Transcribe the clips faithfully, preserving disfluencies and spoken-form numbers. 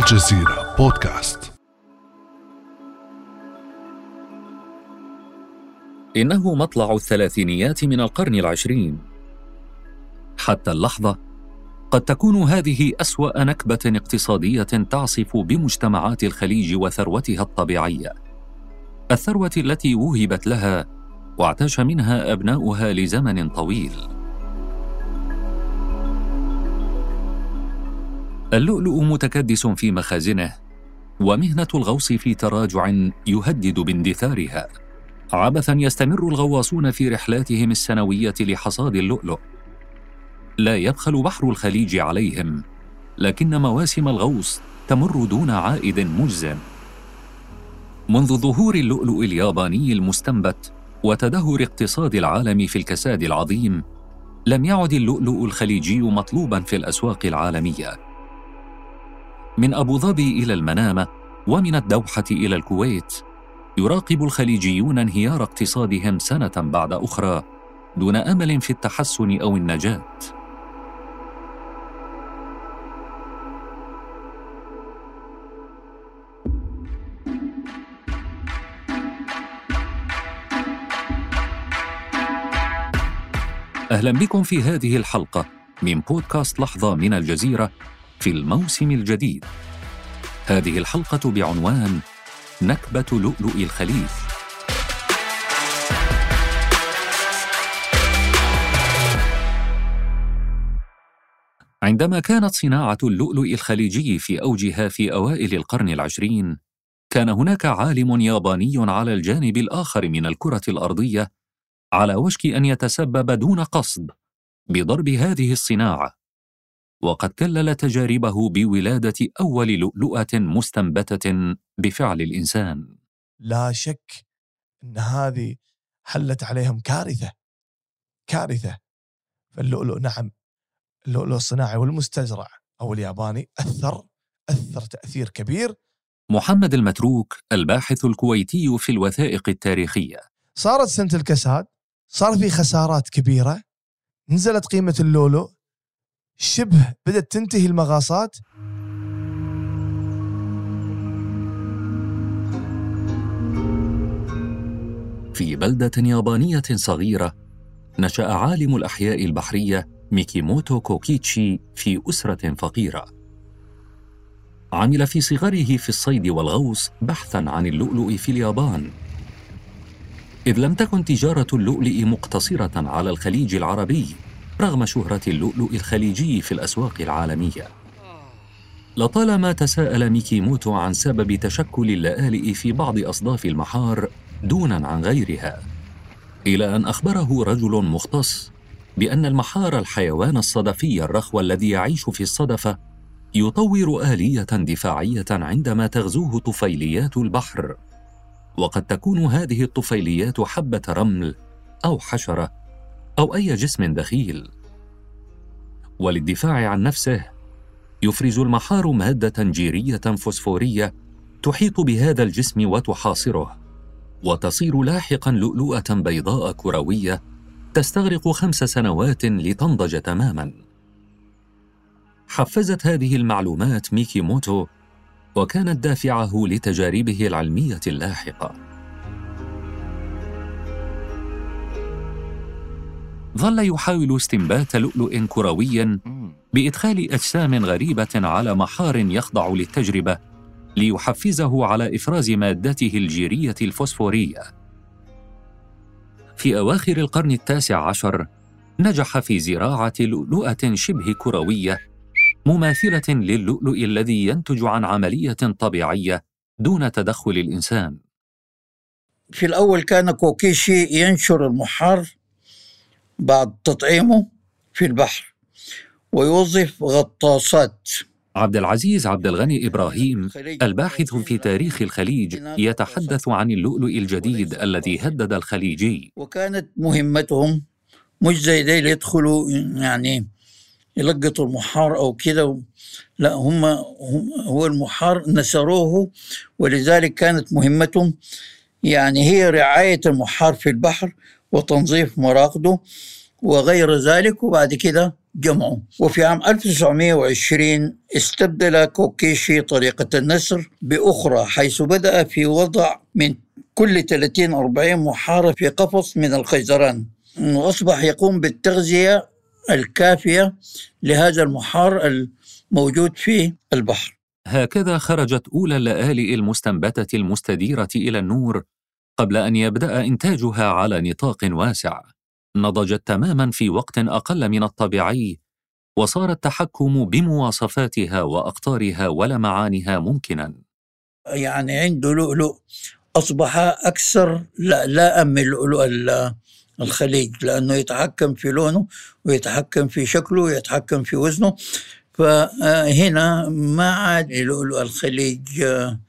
الجزيرة بودكاست. إنه مطلع الثلاثينيات من القرن العشرين. حتى اللحظة قد تكون هذه أسوأ نكبة اقتصادية تعصف بمجتمعات الخليج وثروتها الطبيعية، الثروة التي وهبت لها واعتاش منها أبناؤها لزمن طويل. اللؤلؤ متكدس في مخازنه، ومهنة الغوص في تراجع يهدد باندثارها. عبثاً يستمر الغواصون في رحلاتهم السنوية لحصاد اللؤلؤ. لا يبخل بحر الخليج عليهم، لكن مواسم الغوص تمر دون عائد مجزٍ. منذ ظهور اللؤلؤ الياباني المستنبت وتدهور اقتصاد العالم في الكساد العظيم، لم يعد اللؤلؤ الخليجي مطلوباً في الأسواق العالمية. من أبو ظبي إلى المنامة ومن الدوحة إلى الكويت، يراقب الخليجيون انهيار اقتصادهم سنة بعد أخرى دون أمل في التحسن أو النجاة. أهلا بكم في هذه الحلقة من بودكاست لحظة من الجزيرة في الموسم الجديد. هذه الحلقة بعنوان نكبة لؤلؤ الخليج. عندما كانت صناعة اللؤلؤ الخليجي في أوجها في أوائل القرن العشرين، كان هناك عالم ياباني على الجانب الآخر من الكرة الأرضية على وشك أن يتسبب دون قصد بضرب هذه الصناعة، وقد كلل تجاربه بولادة أول لؤلؤة مستنبتة بفعل الإنسان. لا شك أن هذه حلت عليهم كارثة كارثة فاللؤلؤ، نعم، اللؤلؤ الصناعي والمستزرع أو الياباني أثر أثر تأثير كبير. محمد المتروك الباحث الكويتي في الوثائق التاريخية. صارت سنة الكساد، صار في خسارات كبيرة، نزلت قيمة اللؤلؤ، شبه بدأت تنتهي المغاصات. في بلدة يابانية صغيرة نشأ عالم الأحياء البحرية ميكيموتو كوكيتشي في أسرة فقيرة. عمل في صغره في الصيد والغوص بحثاً عن اللؤلؤ في اليابان، إذ لم تكن تجارة اللؤلؤ مقتصرة على الخليج العربي رغم شهرة اللؤلؤ الخليجي في الأسواق العالمية. لطالما تساءل ميكيموتو عن سبب تشكل اللآلئ في بعض أصداف المحار دونا عن غيرها، إلى أن أخبره رجل مختص بأن المحار، الحيوان الصدفي الرخو الذي يعيش في الصدفة، يطور آلية دفاعية عندما تغزوه طفيليات البحر، وقد تكون هذه الطفيليات حبة رمل أو حشرة أو أي جسم دخيل. وللدفاع عن نفسه يفرز المحار مادة جيرية فوسفورية تحيط بهذا الجسم وتحاصره، وتصير لاحقاً لؤلؤة بيضاء كروية تستغرق خمس سنوات لتنضج تماماً. حفزت هذه المعلومات ميكيموتو، وكانت دافعه لتجاربه العلمية اللاحقة. ظل يحاول استنبات لؤلؤ كروي بإدخال أجسام غريبة على محار يخضع للتجربة ليحفزه على إفراز مادته الجيرية الفوسفورية. في أواخر القرن التاسع عشر نجح في زراعة لؤلؤة شبه كروية مماثلة للؤلؤ الذي ينتج عن عملية طبيعية دون تدخل الإنسان. في الأول كان كوكيشي ينشر المحار بعد تطعيمه في البحر، ويوظف غطاسات. عبد العزيز عبد الغني إبراهيم الباحث في تاريخ الخليج يتحدث عن اللؤلؤ الجديد الذي هدد الخليجي. وكانت مهمتهم مش زي ده اللي يدخلوا يعني يلقطوا المحار أو كده، لا، هم هو المحار نسروه، ولذلك كانت مهمتهم يعني هي رعاية المحار في البحر وتنظيف مراقده وغير ذلك، وبعد كده جمعوا. وفي عام ألف وتسعمائة وعشرين استبدل كوكيتشي طريقة النسر بأخرى، حيث بدأ في وضع من كل ثلاثين إلى أربعين محارب في قفص من الخيزران، وأصبح يقوم بالتغذية الكافية لهذا المحار الموجود في البحر. هكذا خرجت أولى اللآلئ المستنبتة المستديرة إلى النور قبل أن يبدأ إنتاجها على نطاق واسع. نضجت تماماً في وقت أقل من الطبيعي، وصار التحكم بمواصفاتها وأقطارها ولمعانها ممكناً. يعني عند لؤلؤ أصبح أكثر لأ من لؤلؤ الخليج، لأنه يتحكم في لونه ويتحكم في شكله ويتحكم في وزنه. فهنا ما عاد لؤلؤ الخليج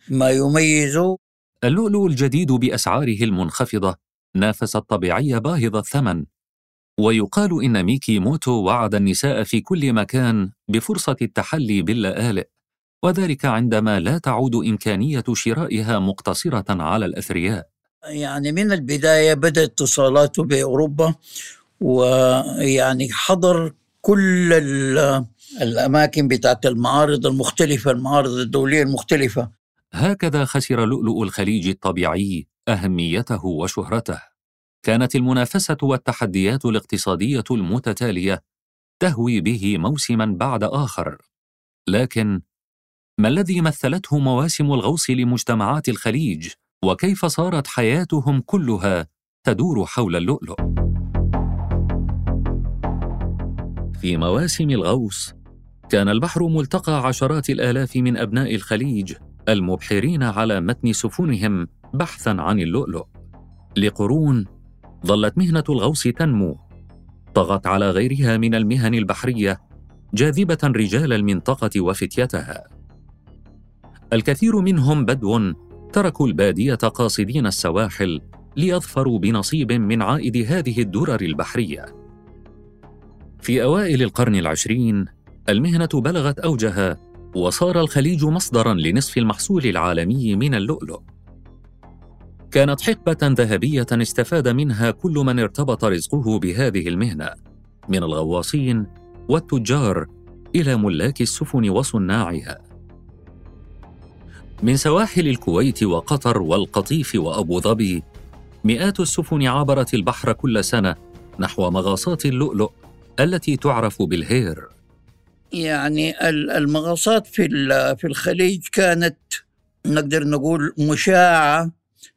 ما يميزه. اللؤلؤ الجديد بأسعاره المنخفضة نافس الطبيعي باهظ الثمن، ويقال إن ميكيموتو وعد النساء في كل مكان بفرصة التحلي باللآلئ، وذلك عندما لا تعود إمكانية شرائها مقتصرة على الأثرياء. يعني من البداية بدأت اتصالاته بأوروبا، ويعني حضر كل الأماكن بتاعت المعارض المختلفة، المعارض الدولية المختلفة. هكذا خسر لؤلؤ الخليج الطبيعي أهميته وشهرته. كانت المنافسة والتحديات الاقتصادية المتتالية تهوي به موسماً بعد آخر. لكن ما الذي مثلته مواسم الغوص لمجتمعات الخليج؟ وكيف صارت حياتهم كلها تدور حول اللؤلؤ؟ في مواسم الغوص كان البحر ملتقى عشرات الآلاف من أبناء الخليج المبحرين على متن سفنهم بحثاً عن اللؤلؤ. لقرون ظلت مهنة الغوص تنمو، طغت على غيرها من المهن البحرية، جاذبة رجال المنطقة وفتيتها. الكثير منهم بدو تركوا البادية قاصدين السواحل ليظفروا بنصيب من عائد هذه الدرر البحرية. في أوائل القرن العشرين المهنة بلغت أوجها، وصار الخليج مصدراً لنصف المحصول العالمي من اللؤلؤ. كانت حقبة ذهبية استفاد منها كل من ارتبط رزقه بهذه المهنة، من الغواصين والتجار إلى ملاك السفن وصناعها. من سواحل الكويت وقطر والقطيف وأبوظبي مئات السفن عبرت البحر كل سنة نحو مغاصات اللؤلؤ التي تعرف بالهير. يعني المغاصات في في الخليج كانت نقدر نقول مشاعة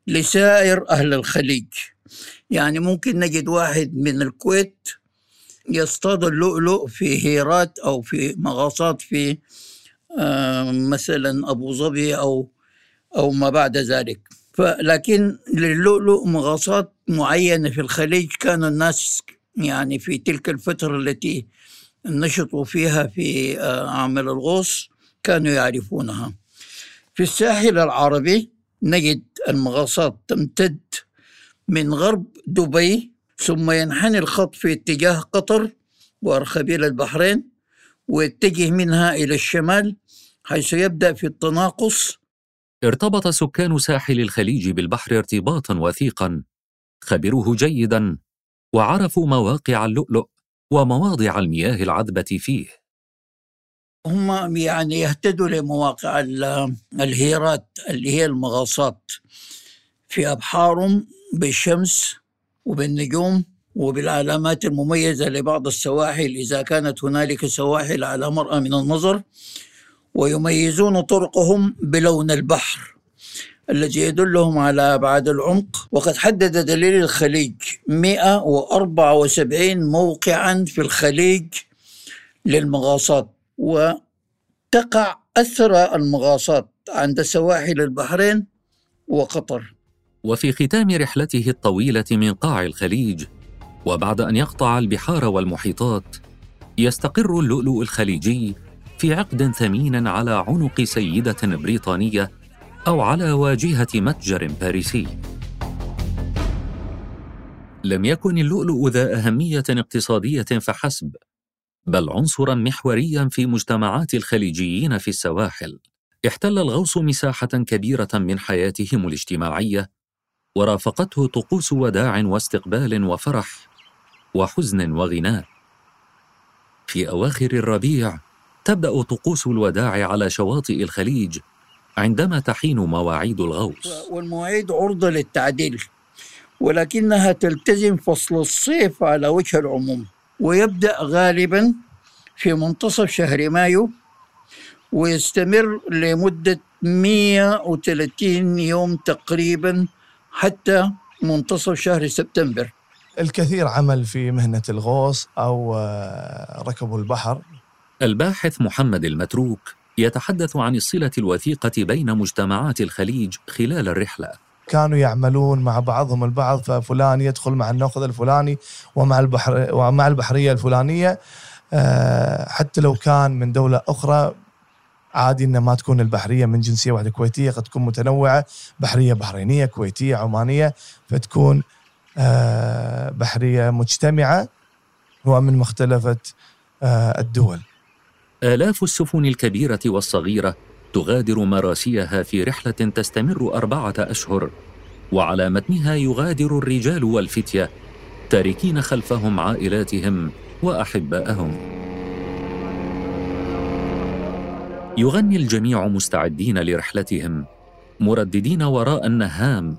لسائر أهل الخليج. يعني ممكن نجد واحد من الكويت يصطاد اللؤلؤ في هيرات أو في مغاصات في مثلا أبوظبي أو أو ما بعد ذلك. لكن للؤلؤ مغاصات معينة في الخليج كانوا الناس يعني في تلك الفترة التي نشطوا فيها في عمل الغوص كانوا يعرفونها. في الساحل العربي نجد المغاصات تمتد من غرب دبي، ثم ينحني الخط في اتجاه قطر وأرخبيل البحرين، ويتجه منها إلى الشمال حيث يبدأ في التناقص. ارتبط سكان ساحل الخليج بالبحر ارتباطاً وثيقاً، خبروه جيداً وعرفوا مواقع اللؤلؤ ومواضع المياه العذبة فيه. هم يعني يهتدوا لمواقع الهيرات اللي هي المغاصات في أبحارهم بالشمس وبالنجوم وبالعلامات المميزة لبعض السواحل إذا كانت هنالك سواحل على مرأى من النظر، ويميزون طرقهم بلون البحر الذي يدلهم على أبعاد العمق. وقد حدد دليل الخليج مئة وأربعة وسبعين موقعاً في الخليج للمغاصات، وتقع أثر المغاصات عند سواحل البحرين وقطر. وفي ختام رحلته الطويلة من قاع الخليج، وبعد أن يقطع البحار والمحيطات، يستقر اللؤلؤ الخليجي في عقد ثمين على عنق سيدة بريطانية أو على واجهة متجر باريسي. لم يكن اللؤلؤ ذا أهمية اقتصادية فحسب، بل عنصراً محورياً في مجتمعات الخليجيين في السواحل. احتل الغوص مساحة كبيرة من حياتهم الاجتماعية، ورافقته طقوس وداع واستقبال وفرح وحزن وغناء. في أواخر الربيع تبدأ طقوس الوداع على شواطئ الخليج عندما تحين مواعيد الغوص. والمواعيد عرضة للتعديل، ولكنها تلتزم فصل الصيف على وجه العموم، ويبدأ غالباً في منتصف شهر مايو ويستمر لمدة مئة وثلاثين يوم تقريباً حتى منتصف شهر سبتمبر. الكثير عمل في مهنة الغوص أو ركب البحر. الباحث محمد المتروك يتحدث عن الصلة الوثيقة بين مجتمعات الخليج خلال الرحلة. كانوا يعملون مع بعضهم البعض، ففلان يدخل مع الناقد الفلاني ومع البحر ومع البحرية الفلانية، حتى لو كان من دولة أخرى. عادي إن ما تكون البحرية من جنسية واحدة كويتية، قد تكون متنوعة، بحرية بحرينية كويتية عمانية، فتكون بحرية مجتمعة ومن مختلفة الدول. آلاف السفن الكبيرة والصغيرة تغادر مراسيها في رحلة تستمر أربعة أشهر، وعلى متنها يغادر الرجال والفتية تاركين خلفهم عائلاتهم وأحبائهم. يغني الجميع مستعدين لرحلتهم مرددين وراء النهام،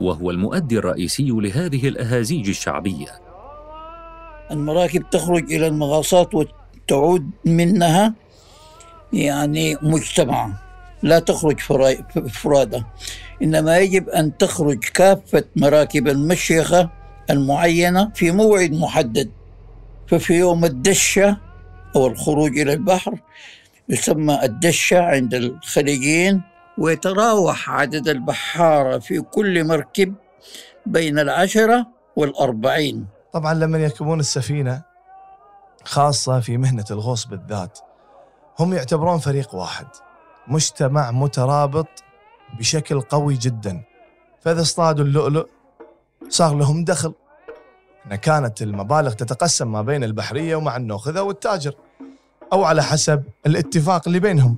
وهو المؤدي الرئيسي لهذه الأهازيج الشعبية. المراكب تخرج إلى المغاصات وتعود منها يعني مجتمع، لا تخرج فرادة، إنما يجب أن تخرج كافة مراكب المشيخة المعينة في موعد محدد. ففي يوم الدشة أو الخروج إلى البحر، يسمى الدشة عند الخليجيين، ويتراوح عدد البحارة في كل مركب بين العشرة والأربعين. طبعاً لما يركبون السفينة خاصة في مهنة الغوص بالذات، هم يعتبرون فريق واحد، مجتمع مترابط بشكل قوي جداً. فإذا اصطادوا اللؤلؤ صار لهم دخل، كانت المبالغ تتقسم ما بين البحرية ومع الناخذة والتاجر، أو على حسب الاتفاق اللي بينهم.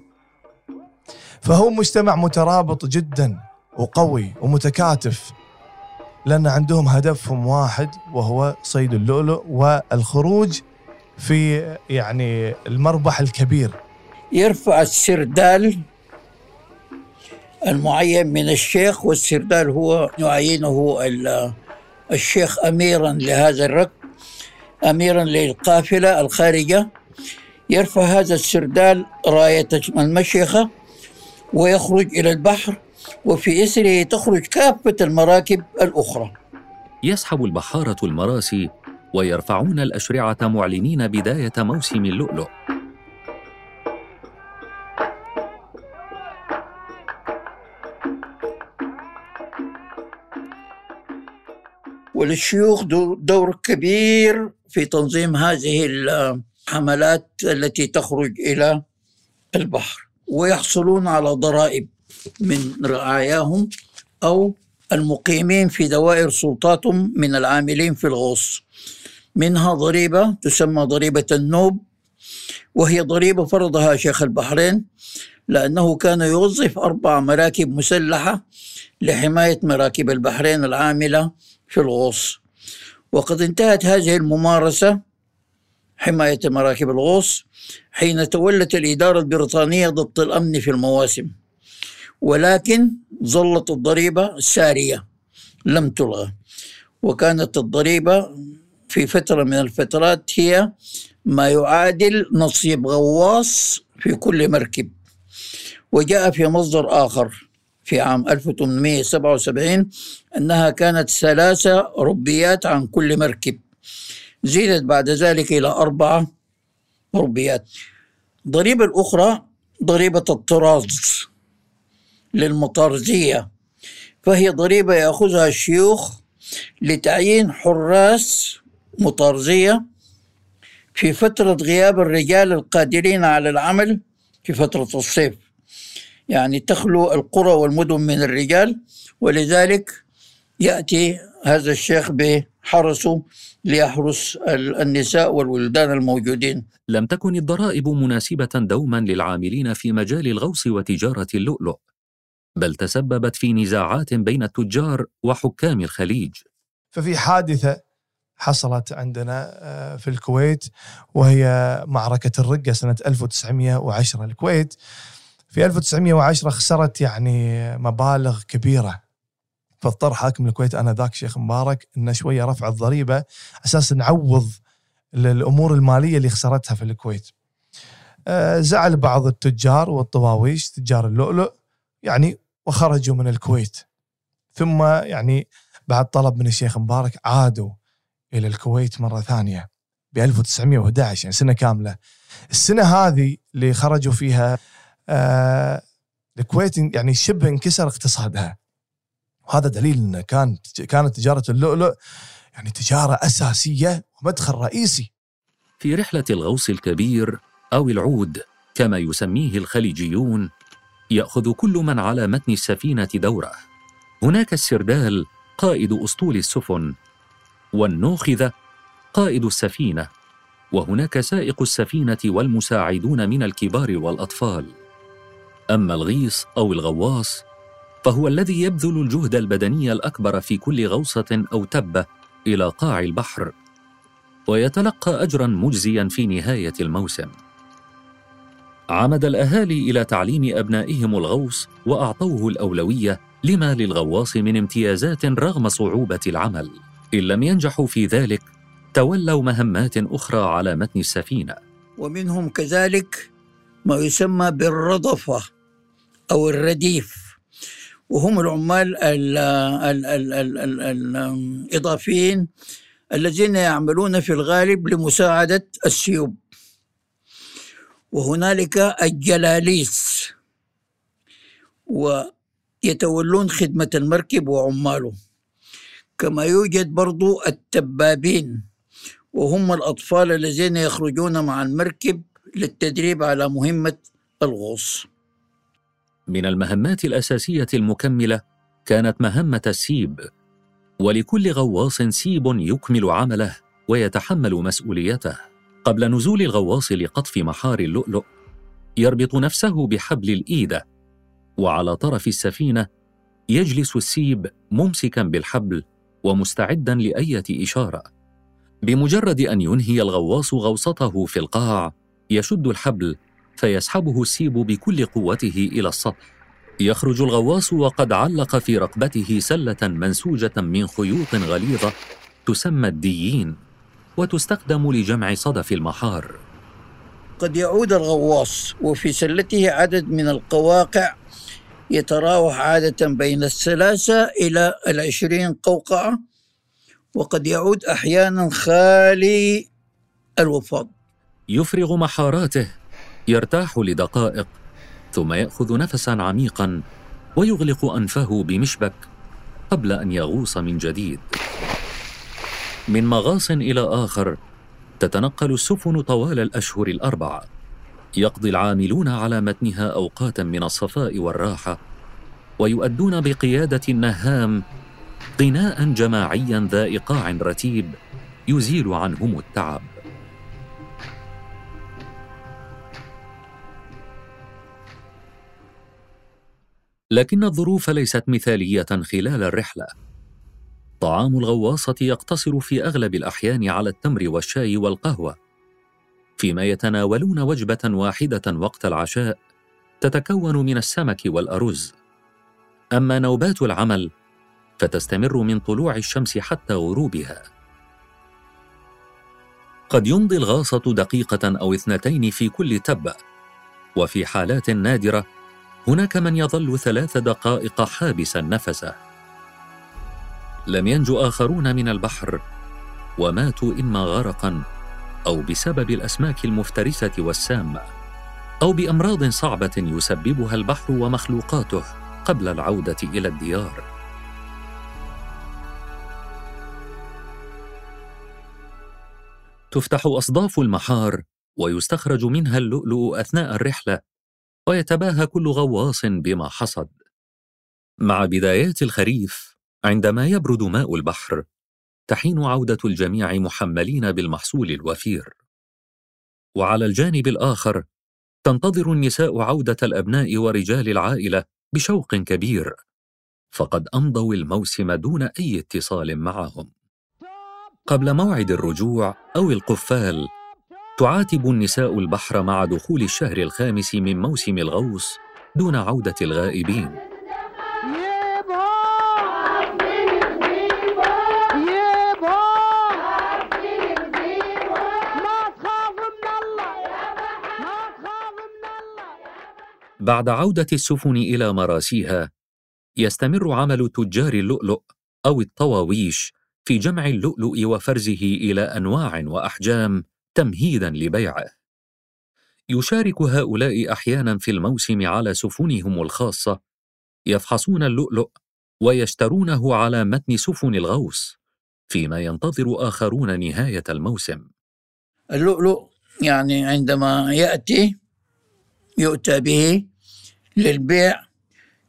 فهو مجتمع مترابط جدا وقوي ومتكاتف، لأن عندهم هدفهم واحد وهو صيد اللؤلؤ والخروج في يعني المربح الكبير. يرفع السردال المعين من الشيخ، والسردال هو يعينه الشيخ أميرا لهذا الركب، أميرا للقافلة الخارجة. يرفع هذا السردال راية المشيخة ويخرج إلى البحر، وفي إثره تخرج كافة المراكب الأخرى. يسحب البحارة المراسي ويرفعون الأشرعة معلنين بداية موسم اللؤلؤ. وللشيوخ دور كبير في تنظيم هذه الحملات التي تخرج إلى البحر، ويحصلون على ضرائب من رعاياهم أو المقيمين في دوائر سلطاتهم من العاملين في الغوص، منها ضريبة تسمى ضريبة النوب، وهي ضريبة فرضها شيخ البحرين لأنه كان يوظف أربع مراكب مسلحة لحماية مراكب البحرين العاملة في الغوص. وقد انتهت هذه الممارسة حماية مراكب الغوص حين تولت الإدارة البريطانية ضبط الأمن في المواسم، ولكن ظلت الضريبة سارية لم تلغى. وكانت الضريبة في فترة من الفترات هي ما يعادل نصيب غواص في كل مركب. وجاء في مصدر آخر في عام ألف وثمانمئة وسبعة وسبعين أنها كانت ثلاثة ربيات عن كل مركب، زيدت بعد ذلك إلى أربعة ربيات. ضريبة الأخرى ضريبة الطراز للمطارزية، فهي ضريبة يأخذها الشيوخ لتعيين حراس مطارزية في فترة غياب الرجال القادرين على العمل في فترة الصيف، يعني تخلو القرى والمدن من الرجال، ولذلك يأتي هذا الشيخ بحرسه ليحرس النساء والولدان الموجودين. لم تكن الضرائب مناسبة دوما للعاملين في مجال الغوص وتجارة اللؤلؤ، بل تسببت في نزاعات بين التجار وحكام الخليج. ففي حادثة حصلت عندنا في الكويت، وهي معركة الرقة سنة ألف وتسعمئة وعشرة. الكويت في ألف وتسعمئة وعشرة خسرت يعني مبالغ كبيرة، فاضطر حاكم الكويت آنذاك الشيخ مبارك أنه شوية رفع الضريبة أساس نعوض للأمور المالية اللي خسرتها في الكويت. زعل بعض التجار والطواويش، تجار اللؤلؤ يعني، وخرجوا من الكويت. ثم يعني بعد طلب من الشيخ مبارك عادوا إلى الكويت مرة ثانية ب ألف وتسعمئة وأحد عشر، يعني سنة كاملة. السنة هذه اللي خرجوا فيها آه الكويت يعني شبه انكسر اقتصادها، وهذا دليل أن كانت كانت تجارة اللؤلؤ يعني تجارة أساسية ومدخل رئيسي. في رحلة الغوص الكبير أو العود كما يسميه الخليجيون، يأخذ كل من على متن السفينة دوره. هناك السردال قائد أسطول السفن، والنوخذة قائد السفينة، وهناك سائق السفينة والمساعدون من الكبار والأطفال. أما الغيص أو الغواص فهو الذي يبذل الجهد البدني الأكبر في كل غوصة أو تبة إلى قاع البحر، ويتلقى أجراً مجزياً في نهاية الموسم. عمد الأهالي إلى تعليم أبنائهم الغوص وأعطوه الأولوية لما للغواص من امتيازات رغم صعوبة العمل. إن لم ينجحوا في ذلك تولوا مهمات أخرى على متن السفينة. ومنهم كذلك ما يسمى بالرضفة أو الرديف، وهم العمال الإضافيين الذين يعملون في الغالب لمساعدة السيوب. وهنالك الجلاليس، ويتولون خدمة المركب وعماله. كما يوجد برضو التبابين، وهم الأطفال الذين يخرجون مع المركب للتدريب على مهمة الغوص. من المهمات الأساسية المكملة كانت مهمة السيب، ولكل غواص سيب يكمل عمله ويتحمل مسؤوليته. قبل نزول الغواص لقطف محار اللؤلؤ يربط نفسه بحبل الإيدة، وعلى طرف السفينة يجلس السيب ممسكاً بالحبل ومستعداً لأية إشارة. بمجرد أن ينهي الغواص غوصته في القاع يشد الحبل فيسحبه السيب بكل قوته إلى السطح. يخرج الغواص وقد علق في رقبته سلة منسوجة من خيوط غليظة تسمى الديين، وتستخدم لجمع صدف المحار. قد يعود الغواص وفي سلته عدد من القواقع يتراوح عادة بين الثلاثة إلى العشرين قوقعة، وقد يعود أحيانا خالي الوفاض. يفرغ محاراته، يرتاح لدقائق، ثم يأخذ نفسا عميقا ويغلق أنفه بمشبك قبل أن يغوص من جديد. من مغاص إلى آخر تتنقل السفن طوال الأشهر الأربعة. يقضي العاملون على متنها أوقاتا من الصفاء والراحة، ويؤدون بقيادة النهام غناء جماعيا ذا إيقاع رتيب يزيل عنهم التعب. لكن الظروف ليست مثالية خلال الرحلة. طعام الغواصة يقتصر في أغلب الأحيان على التمر والشاي والقهوة، فيما يتناولون وجبة واحدة وقت العشاء تتكون من السمك والأرز. أما نوبات العمل فتستمر من طلوع الشمس حتى غروبها. قد يمضي الغاصة دقيقة أو اثنتين في كل تبة، وفي حالات نادرة هناك من يظل ثلاث دقائق حابسا نفسه. لم ينجو آخرون من البحر وماتوا إما غرقا أو بسبب الأسماك المفترسة والسامة، أو بأمراض صعبة يسببها البحر ومخلوقاته قبل العودة إلى الديار. تفتح أصداف المحار ويستخرج منها اللؤلؤ أثناء الرحلة، ويتباهى كل غواص بما حصد. مع بدايات الخريف عندما يبرد ماء البحر تحين عودة الجميع محملين بالمحصول الوفير. وعلى الجانب الآخر تنتظر النساء عودة الأبناء ورجال العائلة بشوق كبير، فقد أمضوا الموسم دون أي اتصال معهم. قبل موعد الرجوع أو القفال، تعاتب النساء البحر مع دخول الشهر الخامس من موسم الغوص دون عودة الغائبين. بعد عودة السفن إلى مراسيها، يستمر عمل تجار اللؤلؤ أو الطواويش في جمع اللؤلؤ وفرزه إلى أنواع وأحجام تمهيداً لبيعه. يشارك هؤلاء أحياناً في الموسم على سفنهم الخاصة، يفحصون اللؤلؤ ويشترونه على متن سفن الغوص، فيما ينتظر آخرون نهاية الموسم. اللؤلؤ يعني عندما يأتي يؤتى به للبيع،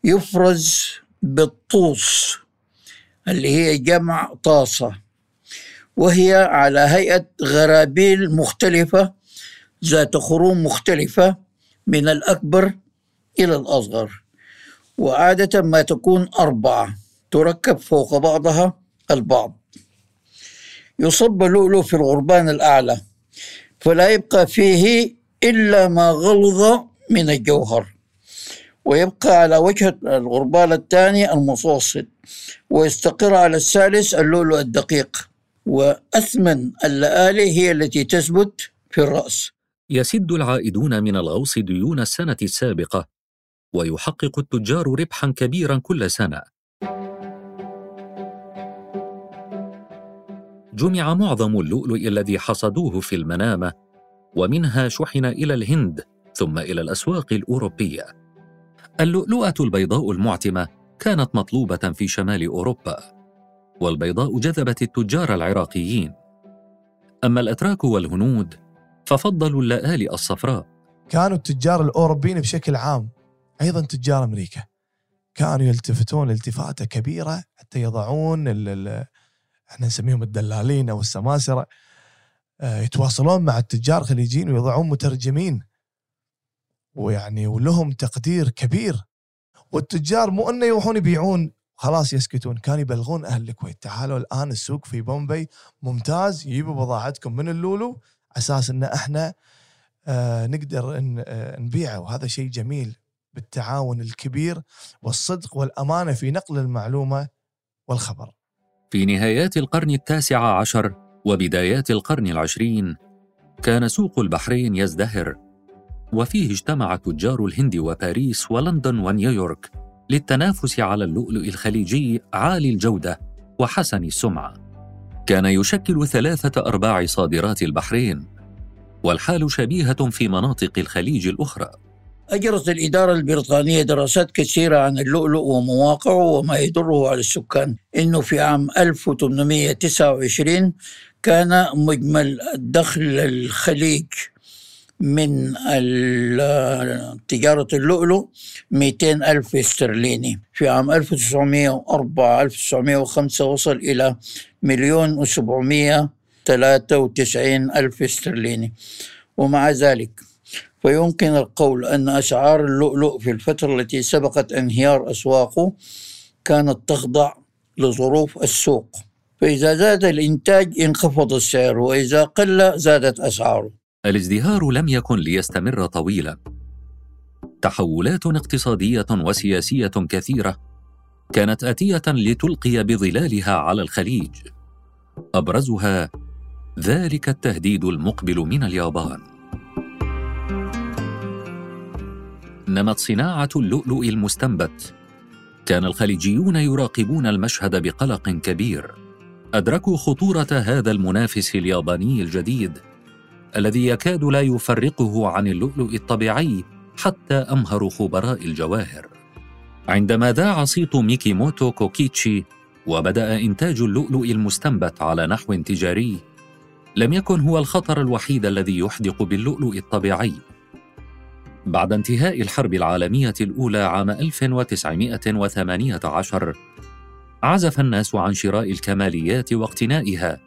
يفرز بالطوس اللي هي جمع طاسة، وهي على هيئة غرابيل مختلفة ذات خروم مختلفة من الأكبر إلى الأصغر، وعادة ما تكون أربعة تركب فوق بعضها البعض. يصب اللؤلؤ في الغربان الأعلى، فلا يبقى فيه إلا ما غلظ من الجوهر، ويبقى على وجه الغربال الثاني المتوسط، ويستقر على الثالث اللؤلؤ الدقيق، وأثمن اللآلي هي التي تثبت في الرأس. يسد العائدون من الغوص ديون السنة السابقة، ويحقق التجار ربحاً كبيراً كل سنة. جمع معظم اللؤلؤ الذي حصدوه في المنامة، ومنها شحن إلى الهند ثم إلى الأسواق الأوروبية. اللؤلؤة البيضاء المعتمة كانت مطلوبة في شمال أوروبا، والبيضاء جذبت التجار العراقيين. أما الأتراك والهنود ففضلوا اللآلئ الصفراء. كانوا التجار الأوروبيين بشكل عام، أيضاً تجار أمريكا، كانوا يلتفتون التفاتة كبيرة حتى يضعون احنا نسميهم الدلالين أو السماسرة، يتواصلون مع التجار الخليجيين ويضعون مترجمين، ويعني ولهم تقدير كبير. والتجار مو أنه يروحون يبيعون خلاص يسكتون، كانوا يبلغون أهل الكويت تعالوا الآن السوق في بومبي ممتاز، يجيبوا بضاعتكم من اللولو أساس أن احنا آه نقدر إن آه نبيعه. وهذا شيء جميل بالتعاون الكبير والصدق والأمانة في نقل المعلومة والخبر. في نهايات القرن التاسع عشر وبدايات القرن العشرين كان سوق البحرين يزدهر، وفيه اجتمع تجار الهند وباريس ولندن ونيويورك للتنافس على اللؤلؤ الخليجي عالي الجودة وحسن السمعة. كان يشكل ثلاثة أرباع صادرات البحرين، والحال شبيهة في مناطق الخليج الأخرى. أجرت الإدارة البريطانية دراسات كثيرة عن اللؤلؤ ومواقعه وما يضره على السكان. إنه في عام ألف وثمانمائة وتسعة وعشرين كان مجمل دخل الخليج من تجارة اللؤلؤ مئتين ألف استرليني. في عام ألف وتسعمائة وأربعة ألف وتسعمائة وخمسة وصل إلى مليون وسبعمائة ثلاثة وتسعين ألف استرليني. ومع ذلك فيمكن القول أن أسعار اللؤلؤ في الفترة التي سبقت انهيار أسواقه كانت تخضع لظروف السوق، فإذا زاد الإنتاج انخفض السعر، وإذا قل زادت أسعاره. الازدهار لم يكن ليستمر طويلا. تحولات اقتصادية وسياسية كثيرة كانت آتية لتلقي بظلالها على الخليج، أبرزها ذلك التهديد المقبل من اليابان. نمت صناعة اللؤلؤ المستنبت. كان الخليجيون يراقبون المشهد بقلق كبير، أدركوا خطورة هذا المنافس الياباني الجديد الذي يكاد لا يفرقه عن اللؤلؤ الطبيعي حتى أمهر خبراء الجواهر. عندما ذاع صيت ميكيموتو كوكيتشي وبدأ إنتاج اللؤلؤ المستنبت على نحو تجاري، لم يكن هو الخطر الوحيد الذي يحدق باللؤلؤ الطبيعي. بعد انتهاء الحرب العالمية الأولى عام ألف وتسعمائة وثمانية عشر، عزف الناس عن شراء الكماليات واقتنائها،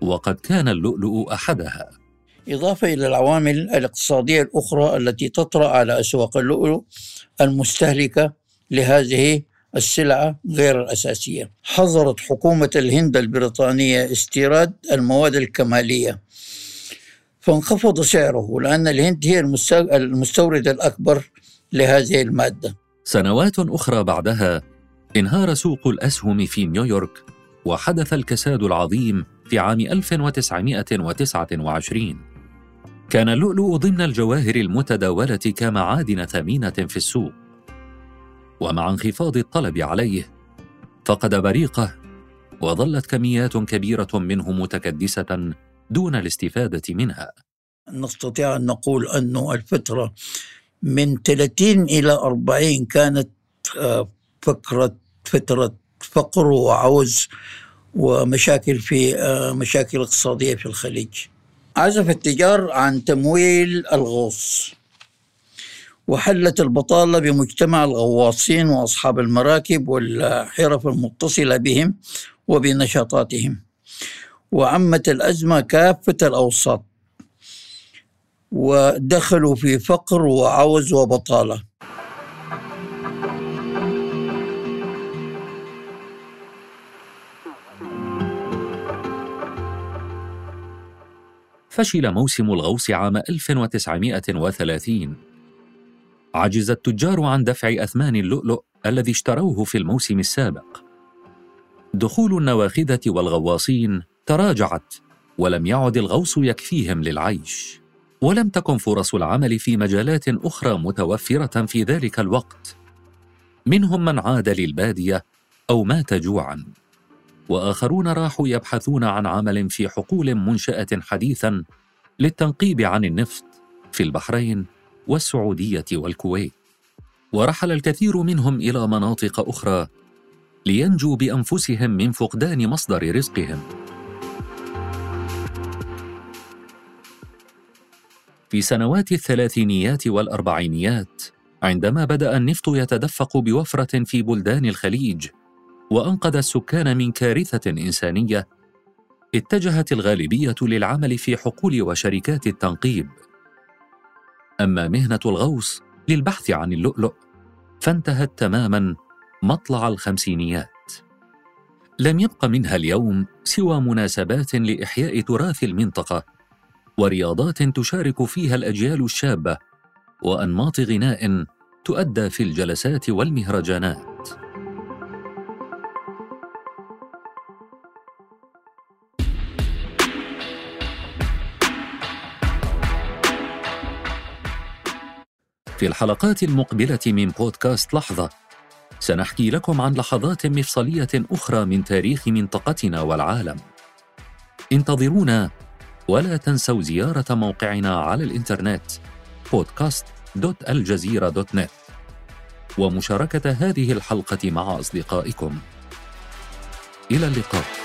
وقد كان اللؤلؤ أحدها. إضافة إلى العوامل الاقتصادية الأخرى التي تطرأ على أسواق اللؤلؤ المستهلكة لهذه السلع غير الأساسية. حظرت حكومة الهند البريطانية استيراد المواد الكمالية، فانخفض سعره لأن الهند هي المستورد الأكبر لهذه المادة. سنوات أخرى بعدها انهار سوق الأسهم في نيويورك، وحدث الكساد العظيم في عام ألف وتسعمائة وتسعة وعشرين. كان اللؤلؤ ضمن الجواهر المتداولة كمعادن ثمينة في السوق، ومع انخفاض الطلب عليه فقد بريقه، وظلت كميات كبيرة منه متكدسة دون الاستفادة منها. نستطيع أن نقول أن الفترة من ثلاثين إلى أربعين كانت فكرة فترة فقر وعوز ومشاكل في مشاكل اقتصادية في الخليج. عزف التجار عن تمويل الغوص، وحلت البطالة بمجتمع الغواصين وأصحاب المراكب والحرف المتصلة بهم وبنشاطاتهم، وعمت الأزمة كافة الأوساط، ودخلوا في فقر وعوز وبطالة. فشل موسم الغوص عام ألف وتسعمائة وثلاثين. عجز التجار عن دفع أثمان اللؤلؤ الذي اشتروه في الموسم السابق. دخول النواخذة والغواصين تراجعت، ولم يعد الغوص يكفيهم للعيش، ولم تكن فرص العمل في مجالات أخرى متوفرة في ذلك الوقت. منهم من عاد للبادية أو مات جوعاً، وآخرون راحوا يبحثون عن عمل في حقول منشأة حديثاً للتنقيب عن النفط في البحرين والسعودية والكويت. ورحل الكثير منهم إلى مناطق أخرى لينجوا بأنفسهم من فقدان مصدر رزقهم. في سنوات الثلاثينيات والأربعينيات، عندما بدأ النفط يتدفق بوفرة في بلدان الخليج وأنقذ السكان من كارثة إنسانية، اتجهت الغالبية للعمل في حقول وشركات التنقيب. أما مهنة الغوص للبحث عن اللؤلؤ فانتهت تماماً مطلع الخمسينيات. لم يبق منها اليوم سوى مناسبات لإحياء تراث المنطقة، ورياضات تشارك فيها الأجيال الشابة، وأنماط غناء تؤدى في الجلسات والمهرجانات. في الحلقات المقبلة من بودكاست لحظة سنحكي لكم عن لحظات مفصلية أخرى من تاريخ منطقتنا والعالم. انتظرونا، ولا تنسوا زيارة موقعنا على الإنترنت بودكاست دوت الجزيرة دوت نت ومشاركة هذه الحلقة مع أصدقائكم. إلى اللقاء.